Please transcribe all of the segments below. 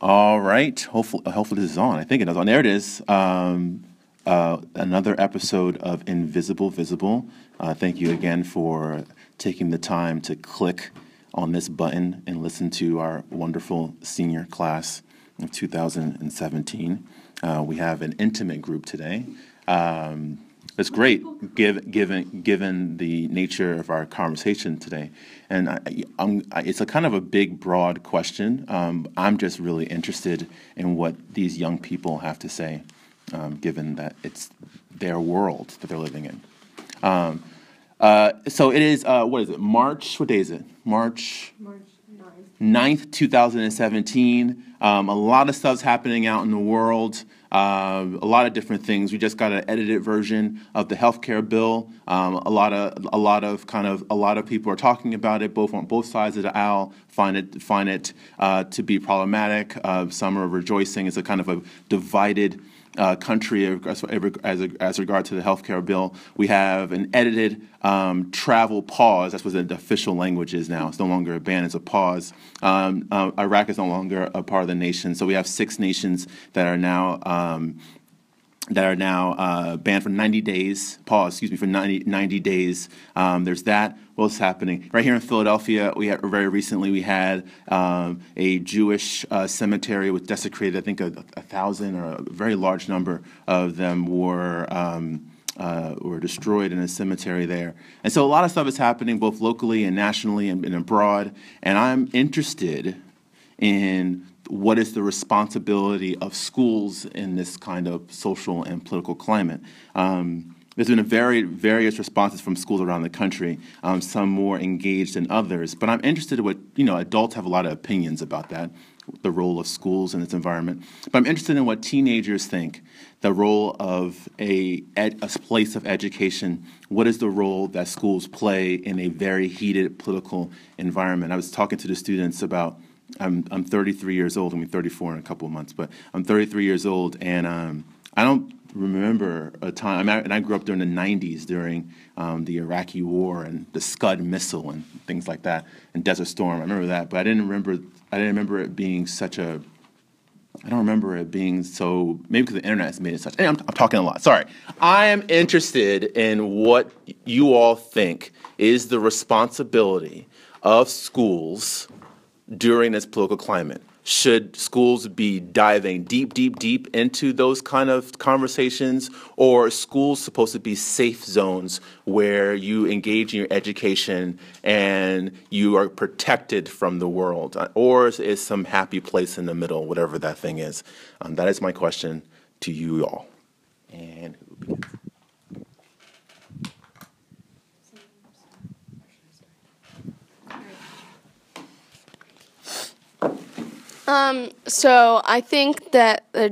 All right. Hopefully this is on. I think it is on. There it is. Another episode of Invisible Visible. Thank you again for taking the time to click on this button and listen to our wonderful senior class of 2017. We have an intimate group today. It's great, given the nature of our conversation today, and it's a kind of a big, broad question. I'm just really interested in what these young people have to say, given that it's their world that they're living in. So it is. What is it? March. What day is it? March 9th, 2017. A lot of stuff's happening out in the world. A lot of different things. We just got an edited version of the healthcare bill. A lot of people are talking about it, both on both sides of the aisle. Find it to be problematic. Some are rejoicing. It's a kind of a divided country as regard to the healthcare bill. We have an edited travel pause. That's what the official language is now. It's no longer a ban, it's a pause. Iraq is no longer a part of the nation. So we have 6 nations that are now banned for 90 days. Pause. Excuse me, for 90 days. There's that. What's happening right here in Philadelphia? Very recently we had a Jewish cemetery was desecrated. I think 1,000 or a very large number of them were destroyed in a cemetery there. And so a lot of stuff is happening both locally and nationally and abroad. And I'm interested in what is the responsibility of schools in this kind of social and political climate. There's been various responses from schools around the country, some more engaged than others. But I'm interested in what, adults have a lot of opinions about that, the role of schools in its environment. But I'm interested in what teenagers think, the role of a place of education. What is the role that schools play in a very heated political environment? I was talking to the students about, I'm 33 years old. I mean, 34 in a couple of months, but I'm 33 years old, and I don't remember a time. And I grew up during the 90s, during the Iraqi War and the Scud missile and things like that, and Desert Storm. I remember that, but I didn't remember it being such a. I don't remember it being so. Maybe because the internet has made it such. Hey, I'm talking a lot. Sorry. I am interested in what you all think is the responsibility of schools during this political climate. Should schools be diving deep into those kind of conversations, or are schools supposed to be safe zones where you engage in your education and you are protected from the world, or is some happy place in the middle, whatever that thing is? That is my question to you all. And who begins? So I think that we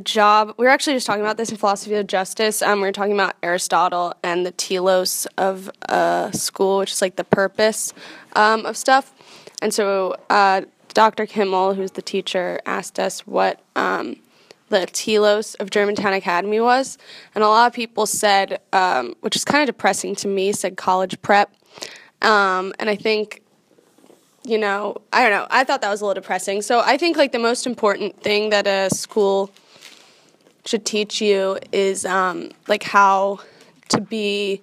were actually just talking about this in Philosophy of Justice. We were talking about Aristotle and the telos of school, which is like the purpose of stuff. And so Dr. Kimmel, who's the teacher, asked us what the telos of Germantown Academy was. And a lot of people said, which is kind of depressing to me, said college prep. And I think... I don't know. I thought that was a little depressing. So I think, the most important thing that a school should teach you is, how to be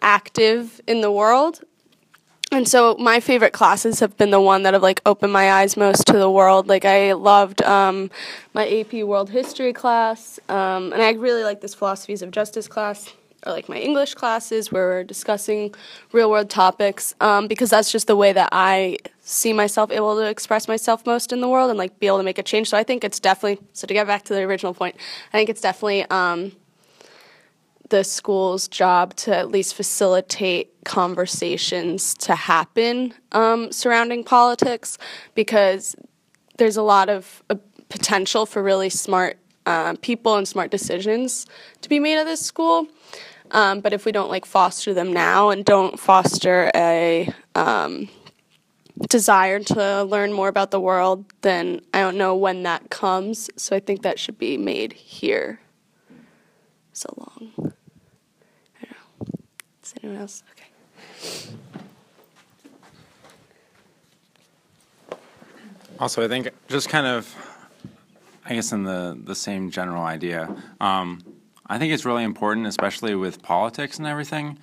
active in the world. And so my favorite classes have been the one that have, opened my eyes most to the world. I loved my AP World History class, and I really like this Philosophies of Justice class. Or my English classes where we're discussing real-world topics, because that's just the way that I see myself able to express myself most in the world and, be able to make a change. So I think it's definitely, to get back to the original point, I think it's definitely the school's job to at least facilitate conversations to happen surrounding politics, because there's a lot of potential for really smart people and smart decisions to be made at this school. But if we don't foster them now and don't foster a desire to learn more about the world, then I don't know when that comes. So I think that should be made here. So long. I don't know. Is anyone else? Okay. Also, I think just kind of I guess in the same general idea, I think it's really important, especially with politics and everything,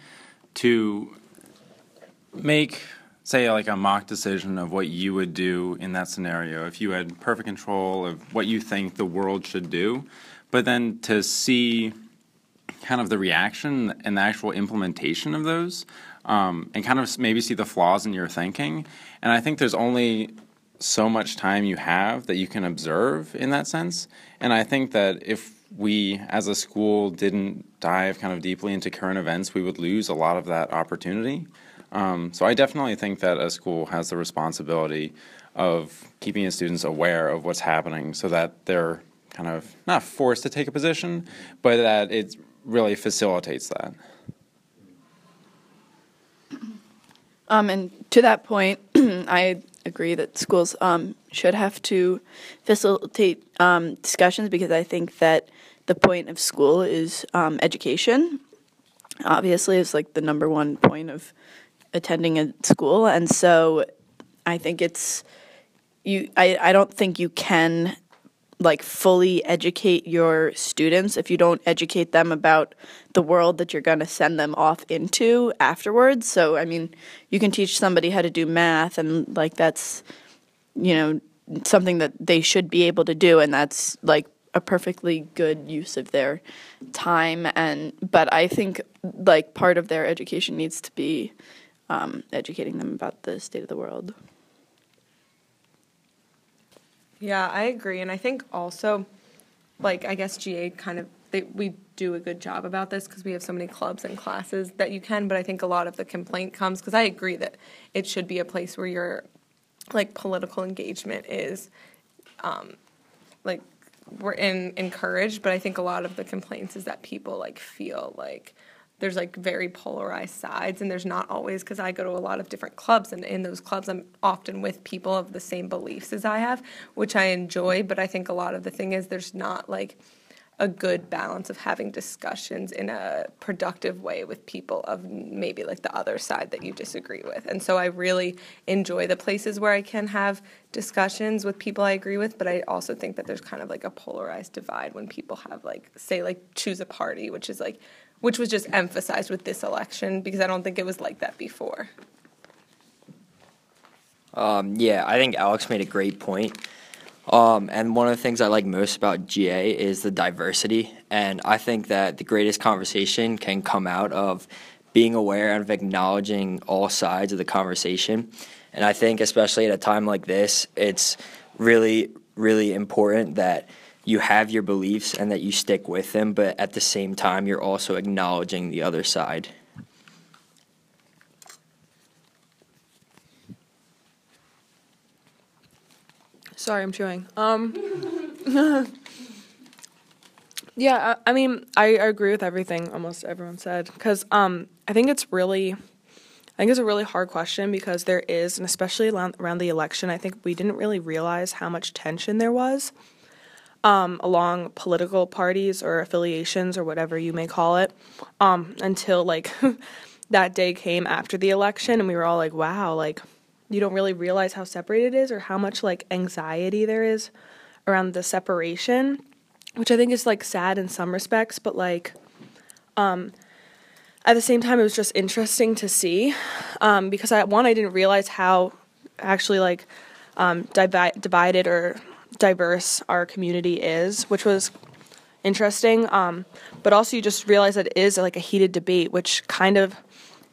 to make, say, like a mock decision of what you would do in that scenario, if you had perfect control of what you think the world should do, but then to see kind of the reaction and the actual implementation of those, and kind of maybe see the flaws in your thinking. And I think there's only so much time you have that you can observe in that sense. And I think that if we as a school didn't dive kind of deeply into current events, we would lose a lot of that opportunity. So I definitely think that a school has the responsibility of keeping its students aware of what's happening so that they're kind of not forced to take a position, but that it really facilitates that. And to that point, I agree that schools should have to facilitate discussions, because I think that the point of school is education. Obviously, it's like the number one point of attending a school, and so I think it's I don't think you can like fully educate your students if you don't educate them about the world that you're going to send them off into afterwards. So, I mean, you can teach somebody how to do math, and like that's, you know, something that they should be able to do, and that's like a perfectly good use of their time. And but I think like part of their education needs to be educating them about the state of the world. Yeah, I agree, and I think also, like, I guess GA kind of, we do a good job about this because we have so many clubs and classes that you can, but I think a lot of the complaint comes, because I agree that it should be a place where your, like, political engagement is, like, we're encouraged, but I think a lot of the complaints is that people, like, feel like there's, like, very polarized sides, and there's not always, because I go to a lot of different clubs, and in those clubs I'm often with people of the same beliefs as I have, which I enjoy, but I think a lot of the thing is there's not, like, a good balance of having discussions in a productive way with people of maybe, like, the other side that you disagree with. And so I really enjoy the places where I can have discussions with people I agree with, but I also think that there's kind of, like, a polarized divide when people have, like, say, like, choose a party, which is, like, which was just emphasized with this election, because I don't think it was like that before. Yeah, I think Alex made a great point. And one of the things I like most about GA is the diversity. And I think that the greatest conversation can come out of being aware and of acknowledging all sides of the conversation. And I think especially at a time like this, it's really, really important that you have your beliefs and that you stick with them, but at the same time, you're also acknowledging the other side. Sorry, I'm chewing. Yeah, I mean, I agree with everything almost everyone said, because I think it's a really hard question, because there is, and especially around the election, I think we didn't really realize how much tension there was along political parties or affiliations or whatever you may call it, until, like, that day came after the election, and we were all like, wow, like, you don't really realize how separated it is or how much, like, anxiety there is around the separation, which I think is, like, sad in some respects, but, like, at the same time, it was just interesting to see, because, I didn't realize how actually, like, divided or diverse our community is, which was interesting, but also you just realize that it is like a heated debate, which kind of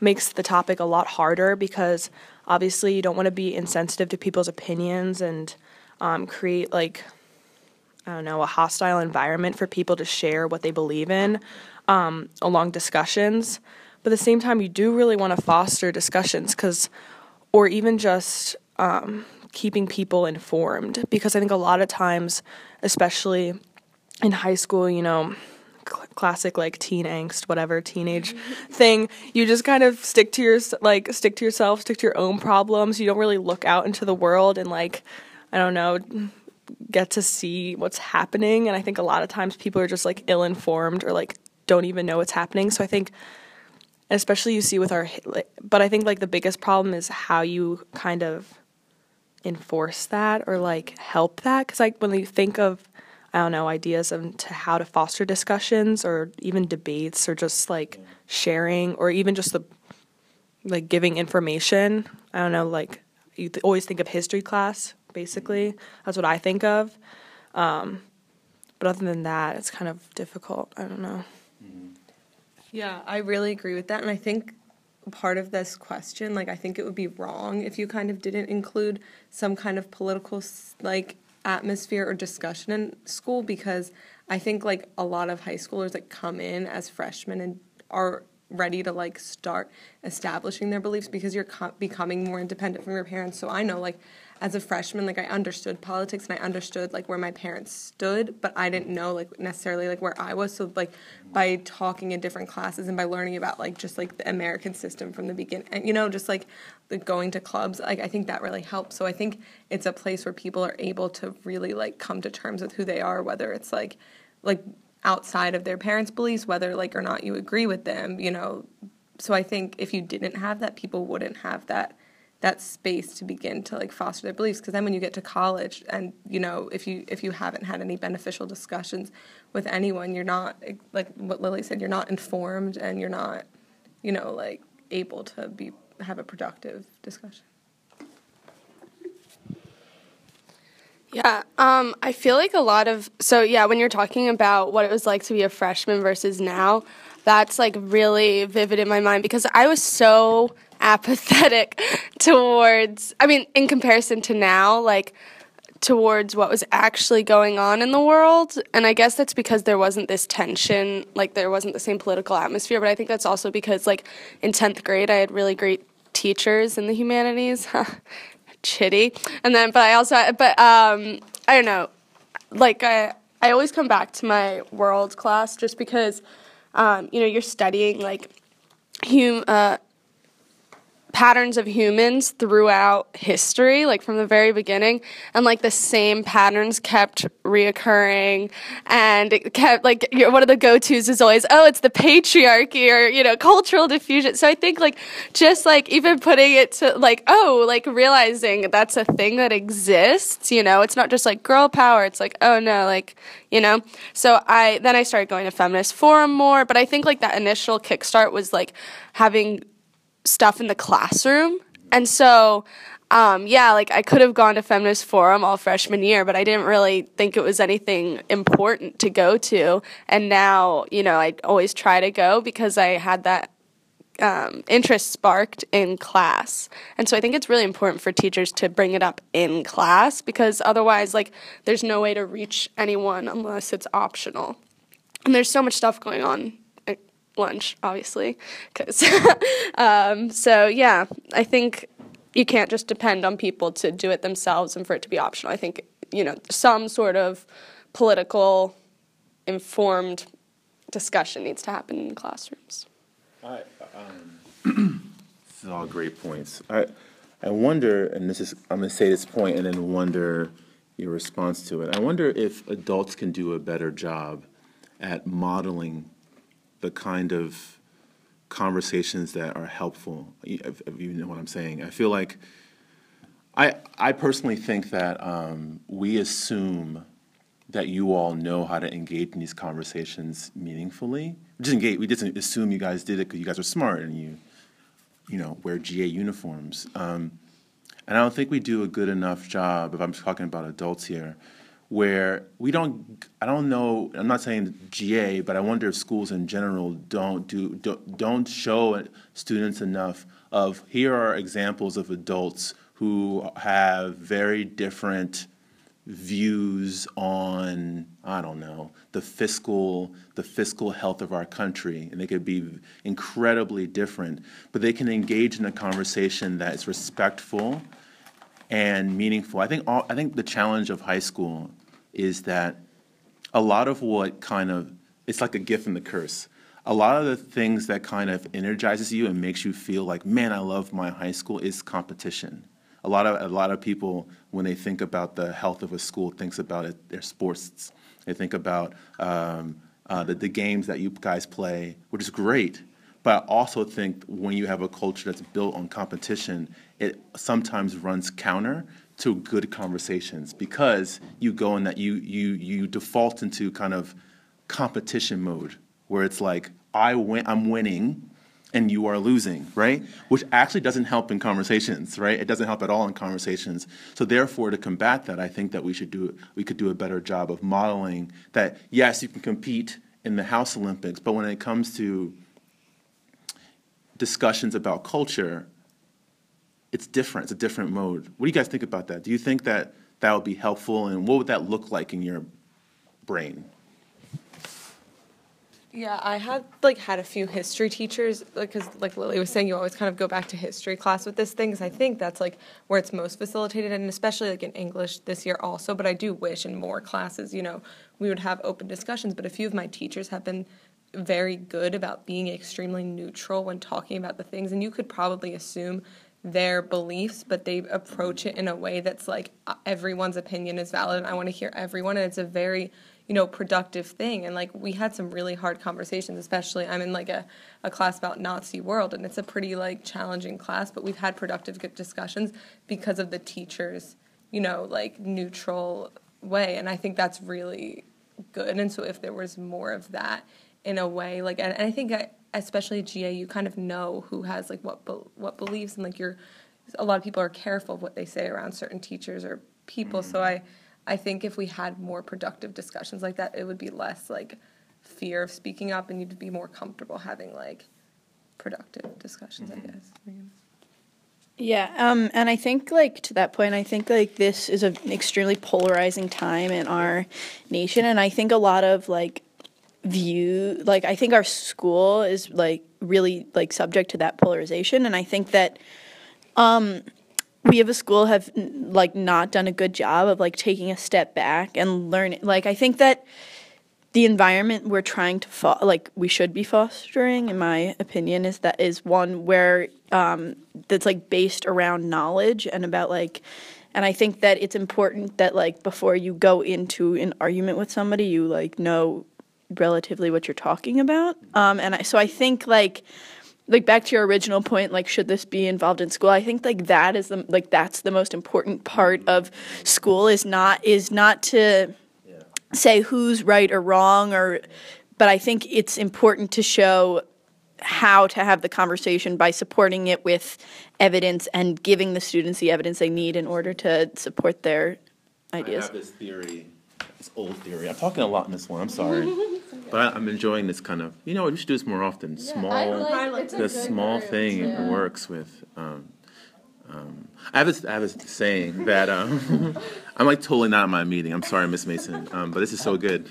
makes the topic a lot harder, because obviously you don't want to be insensitive to people's opinions and create, like, I don't know, a hostile environment for people to share what they believe in along discussions. But at the same time, you do really want to foster discussions, because, or even just keeping people informed, because I think a lot of times, especially in high school, you know, classic, like, teen angst, whatever, teenage thing, you just kind of stick to yourself, stick to your own problems. You don't really look out into the world and, like, I don't know, get to see what's happening. And I think a lot of times people are just, like, ill-informed or, like, don't even know what's happening. So I think, especially you see with our, but I think, like, the biggest problem is how you kind of enforce that or, like, help that, because, like, when you think of I don't know, ideas of how to foster discussions or even debates or just like sharing or even just the like giving information. I don't know, like you always think of history class, basically. That's what I think of. But other than that, it's kind of difficult. I don't know. Yeah, I really agree with that. And I think part of this question, like I think it would be wrong if you kind of didn't include some kind of political like atmosphere or discussion in school, because I think like a lot of high schoolers that come in as freshmen and are ready to like start establishing their beliefs because you're becoming more independent from your parents. So I know like as a freshman, like I understood politics and I understood like where my parents stood, but I didn't know like necessarily like where I was. So like by talking in different classes and by learning about like just like the American system from the beginning, and you know, just like the going to clubs, like I think that really helps. So I think it's a place where people are able to really like come to terms with who they are, whether it's like outside of their parents' beliefs, whether like or not you agree with them, you know. So I think if you didn't have that, people wouldn't have that space to begin to like foster their beliefs, because then when you get to college and, you know, if you haven't had any beneficial discussions with anyone, you're not, like what Lily said, you're not informed and you're not, you know, like able to have a productive discussion. Yeah, I feel like a lot of, when you're talking about what it was like to be a freshman versus now, that's like really vivid in my mind, because I was so apathetic in comparison to now, like towards what was actually going on in the world. And I guess that's because there wasn't this tension, like there wasn't the same political atmosphere, but I think that's also because like in 10th grade I had really great teachers in the humanities. Chitty. And then, I don't know, like I always come back to my world class just because, you know, you're studying like patterns of humans throughout history, like from the very beginning, and like the same patterns kept reoccurring, and it kept like one of the go-tos is always, oh, it's the patriarchy or, you know, cultural diffusion. So I think like just like even putting it to like, oh, like realizing that's a thing that exists, you know, it's not just like girl power, it's like, oh no, like, you know. So I started going to Feminist Forum more, but I think like that initial kickstart was like having stuff in the classroom. And so like I could have gone to Feminist Forum all freshman year, but I didn't really think it was anything important to go to. And now, you know, I always try to go because I had that interest sparked in class. And so I think it's really important for teachers to bring it up in class, because otherwise like there's no way to reach anyone unless it's optional. And there's so much stuff going on lunch, obviously, because I think you can't just depend on people to do it themselves and for it to be optional. I think, you know, some sort of political informed discussion needs to happen in classrooms. This is all great points. I wonder, and this is, I'm going to say this point and then wonder your response to it. I wonder if adults can do a better job at modeling the kind of conversations that are helpful, if you know what I'm saying. I feel like, I personally think that we assume that you all know how to engage in these conversations meaningfully. We just assume you guys did it because you guys are smart and you know, wear GA uniforms. And I don't think we do a good enough job, if I'm talking about adults here, where I'm not saying GA, but I wonder if schools in general don't show students enough of, here are examples of adults who have very different views on, I don't know, the fiscal health of our country, and they could be incredibly different, but they can engage in a conversation that is respectful and meaningful. I think the challenge of high school is that a lot of what kind of, it's like a gift and the curse. A lot of the things that kind of energizes you and makes you feel like, man, I love my high school, is competition. A lot of people, when they think about the health of a school, thinks about it, their sports. They think about the games that you guys play, which is great. But I also think when you have a culture that's built on competition, it sometimes runs counter to good conversations, because you go in that you default into kind of competition mode where it's like I'm winning and you are losing, right? Which actually doesn't help in conversations, right? It doesn't help at all in conversations. So therefore, to combat that, I think that we could do a better job of modeling that. Yes, you can compete in the House Olympics, but when it comes to discussions about culture, it's different. It's a different mode. What do you guys think about that? Do you think that that would be helpful, and what would that look like in your brain? Yeah, I had a few history teachers, because like Lily was saying, you always kind of go back to history class with this thing, because I think that's where it's most facilitated, and especially in English this year also. But I do wish in more classes, we would have open discussions. But a few of my teachers have been very good about being extremely neutral when talking about the things, and you could probably assume their beliefs, but they approach it in a way that's everyone's opinion is valid, and I want to hear everyone, and it's a very, productive thing. And we had some really hard conversations, especially I'm in a class about Nazi world, and it's a pretty challenging class, but we've had productive discussions because of the teachers, neutral way, and I think that's really good. And so if there was more of that in a way, and I think especially at GA, you kind of know who has what beliefs, and a lot of people are careful of what they say around certain teachers or people. Mm-hmm. So I think if we had more productive discussions like that, it would be less fear of speaking up, and you'd be more comfortable having productive discussions. Mm-hmm. I guess. Yeah, and I think to that point, I think this is an extremely polarizing time in our nation, and I think a lot of view, I think our school is really subject to that polarization, and I think that we as a school have not done a good job of taking a step back and learning. I think that the environment we're trying to we should be fostering, in my opinion, is one where that's based around knowledge and about and I think that it's important that before you go into an argument with somebody, you know relatively what you're talking about, so I think back to your original point, should this be involved in school? I think that is the that's the most important part of school, is not to say who's right or wrong, but I think it's important to show how to have the conversation by supporting it with evidence and giving the students the evidence they need in order to support their ideas. I have this theory. It's old theory. I'm talking a lot in this one. I'm sorry. But I'm enjoying this kind of, we should do this more often. Yeah, the small thing works with. I have a saying that I'm totally not in my meeting. I'm sorry, Miss Mason, but this is so good.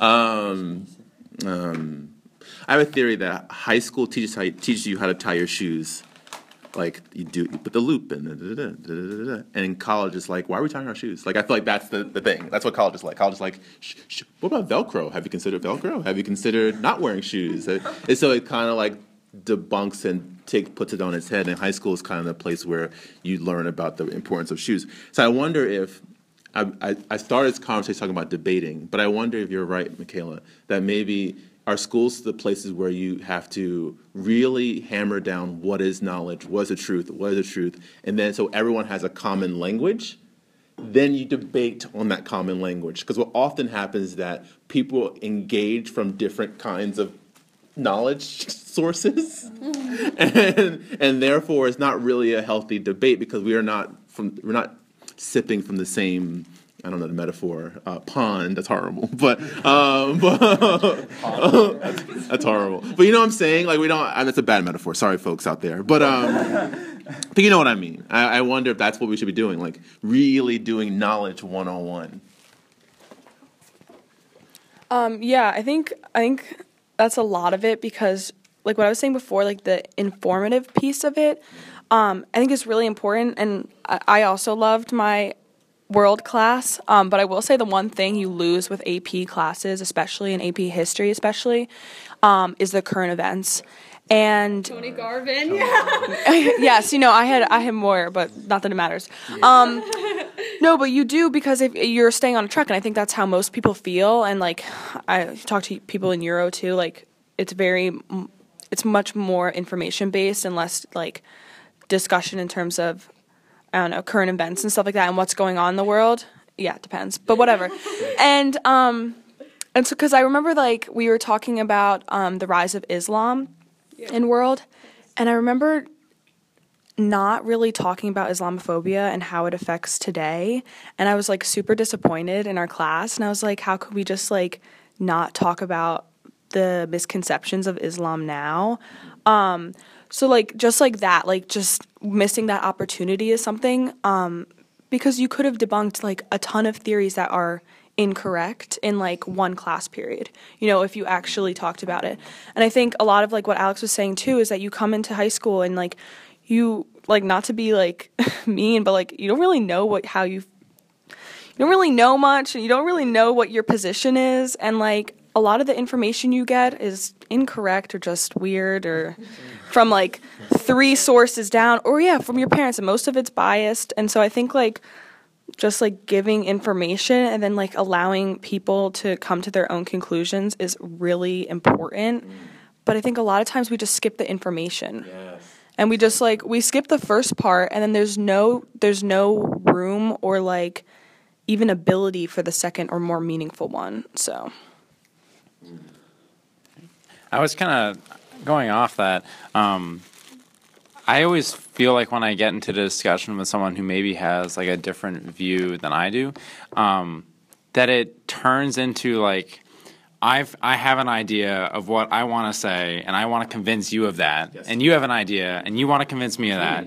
I have a theory that high school teaches you how to tie your shoes. You put the loop in, and in college it's why are we tying our shoes? I feel that's the thing. That's what college is like. College is what about Velcro? Have you considered Velcro? Have you considered not wearing shoes? And so it kind of debunks and puts it on its head. And high school is kind of the place where you learn about the importance of shoes. So I wonder if I started this conversation talking about debating, but I wonder if you're right, Michaela, that maybe our schools the places where you have to really hammer down what is knowledge, what is the truth, and then so everyone has a common language, then you debate on that common language. Because what often happens is that people engage from different kinds of knowledge sources, and therefore it's not really a healthy debate, because we're not sipping from the same, I don't know the metaphor, pond, that's horrible, but that's horrible. But you know what I'm saying? That's a bad metaphor. Sorry, folks out there. But you know what I mean. I wonder if that's what we should be doing, really doing knowledge 101. Yeah, I think that's a lot of it, because what I was saying before, the informative piece of it, I think is really important, and I also loved my world class, but I will say the one thing you lose with AP classes, especially in AP history especially, is the current events. And Tony Garvin, yes, I had more, but not that it matters. No, but you do, because if you're staying on a track, and I think that's how most people feel, and I talk to people in Euro too, it's much more information based and less discussion in terms of, I don't know, current events and stuff like that and what's going on in the world. Yeah, it depends, but whatever. And so, because I remember, like, we were talking about the rise of Islam in world, and I remember not really talking about Islamophobia and how it affects today, and I was, like, super disappointed in our class, and I was like, how could we just, like, not talk about the misconceptions of Islam now? So, like, just like that, like, just missing that opportunity is something, because you could have debunked, like, a ton of theories that are incorrect in, like, one class period, you know, if you actually talked about it. And I think a lot of, like, what Alex was saying too is that you come into high school and, like, you, like, not to be, like, mean, but, like, you don't really know what, how you don't really know much, and you don't really know what your position is, and, like, a lot of the information you get is incorrect or just weird or from, like, 3 sources down, or, yeah, from your parents, and most of it's biased. And so I think, like, just, like, giving information and then, like, allowing people to come to their own conclusions is really important. But I think a lot of times we just skip the information. And we just, like, we skip the first part, and then there's no room or, like, even ability for the second or more meaningful one. So I was kind of going off that. I always feel like when I get into a discussion with someone who maybe has, like, a different view than I do, that it turns into, like, I have an idea of what I want to say, and I want to convince you of that, and you have an idea, and you want to convince me of that.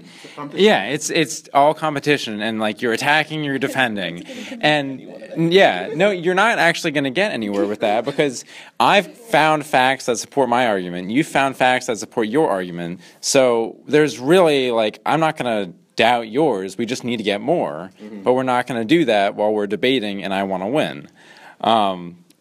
Yeah, it's all competition, and, like, you're attacking, you're defending, and yeah, no, you're not actually going to get anywhere with that, because I've found facts that support my argument, you found facts that support your argument, so there's really, like, I'm not going to doubt yours, we just need to get more, but we're not going to do that while we're debating, and I want to win.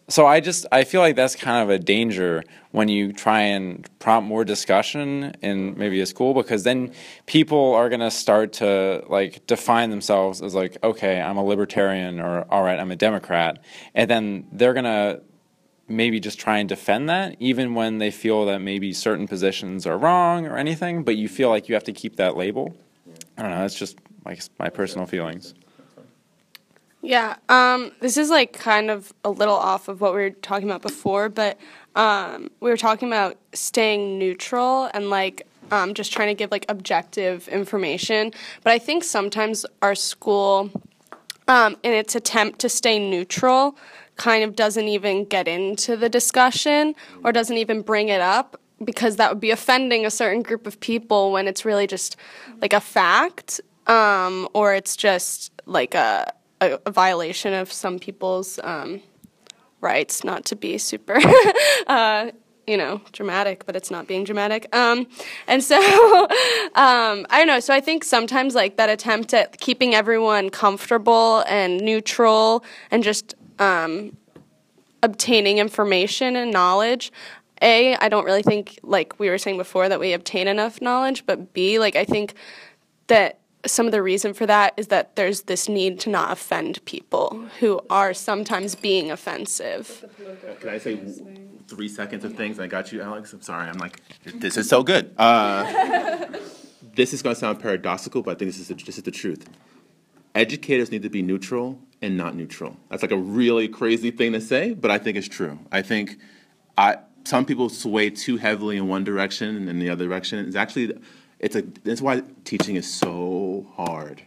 So I feel like that's kind of a danger when you try and prompt more discussion in maybe a school, because then people are going to start to, like, define themselves as, like, okay, I'm a libertarian, or all right, I'm a Democrat. And then they're going to maybe just try and defend that even when they feel that maybe certain positions are wrong or anything, but you feel like you have to keep that label. I don't know, that's just, like, my personal feelings. Yeah, this is, like, kind of a little off of what we were talking about before, but we were talking about staying neutral and, like, just trying to give, like, objective information. But I think sometimes our school, in its attempt to stay neutral, kind of doesn't even get into the discussion or doesn't even bring it up, because that would be offending a certain group of people when it's really just, like, a fact, or it's just, like, a violation of some people's rights, not to be super, you know, dramatic, but it's not being dramatic. And so, I don't know, so I think sometimes, like, that attempt at keeping everyone comfortable and neutral and just obtaining information and knowledge, A, I don't really think, like we were saying before, that we obtain enough knowledge, but B, like, I think that some of the reason for that is that there's this need to not offend people who are sometimes being offensive. Can I say 3 seconds of things? I got you, Alex. I'm sorry. I'm like, this is so good. This is going to sound paradoxical, but I think this is the truth. Educators need to be neutral and not neutral. That's, like, a really crazy thing to say, but I think it's true. I think some people sway too heavily in one direction and in the other direction. It's actually... that's why teaching is so hard.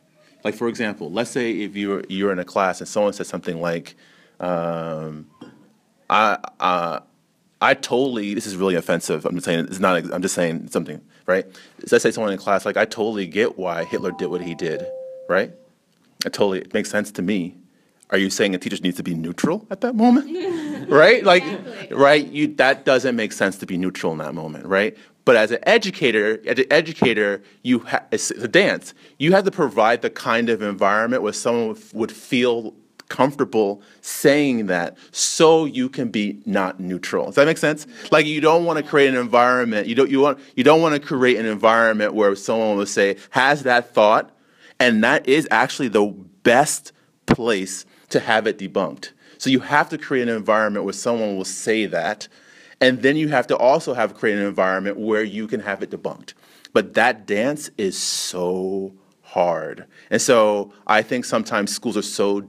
Like, for example, let's say if you're in a class and someone says something like, I totally, this is really offensive. I'm just saying something, right? So let's say someone in class, like, I totally get why Hitler did what he did, right? It makes sense to me. Are you saying a teacher needs to be neutral at that moment? Right? Like, exactly. Right? That doesn't make sense to be neutral in that moment, right? But as an educator, it's a dance. You have to provide the kind of environment where someone would feel comfortable saying that, so you can be not neutral. Does that make sense? Like, you don't want to create an environment. You don't want to create an environment where someone will say, has that thought, and that is actually the best place to have it debunked. So you have to create an environment where someone will say that. And then you have to also create an environment where you can have it debunked. But that dance is so hard. And so I think sometimes schools are so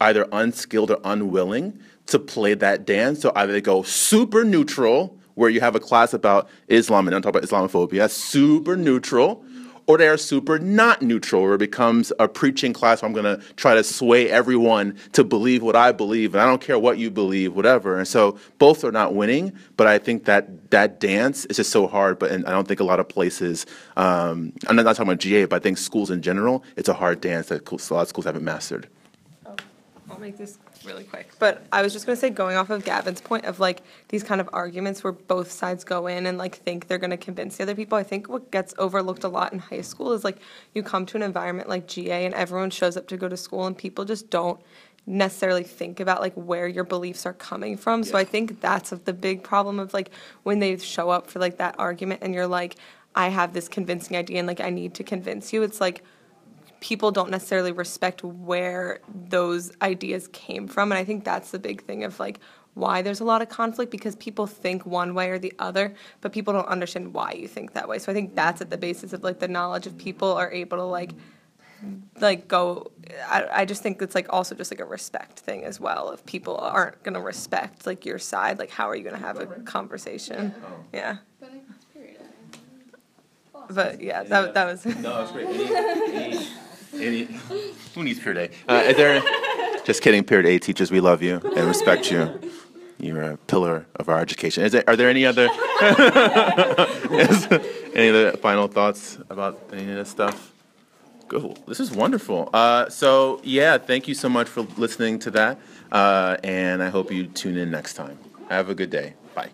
either unskilled or unwilling to play that dance. So either they go super neutral, where you have a class about Islam and don't talk about Islamophobia, super neutral, or they are super not neutral, where it becomes a preaching class where I'm going to try to sway everyone to believe what I believe, and I don't care what you believe, whatever. And so both are not winning, but I think that that dance is just so hard, but I don't think a lot of places, I'm not talking about GA, but I think schools in general, it's a hard dance that a lot of schools haven't mastered. Oh, I'll make this really quick, but I was just going to say, going off of Gavin's point of like these kind of arguments where both sides go in and like think they're going to convince the other people, I think what gets overlooked a lot in high school is like you come to an environment like GA and everyone shows up to go to school and people just don't necessarily think about like where your beliefs are coming from. Yeah. So I think that's the big problem of like when they show up for like that argument and you're like, I have this convincing idea and like I need to convince you. It's like people don't necessarily respect where those ideas came from. And I think that's the big thing of like why there's a lot of conflict, because people think one way or the other, but people don't understand why you think that way. So I think that's at the basis of like the knowledge of people are able to like go. I just think it's like also just like a respect thing as well. If people aren't going to respect like your side, like how are you going to have a conversation? Yeah. But yeah, that was. No, that's great. Who needs period A? Just kidding, period A teachers, we love you and respect you. You're a pillar of our education. Are there any other any other final thoughts about any of this stuff? Cool. This is wonderful. So yeah, thank you so much for listening to that, and I hope you tune in next time. Have a good day. Bye.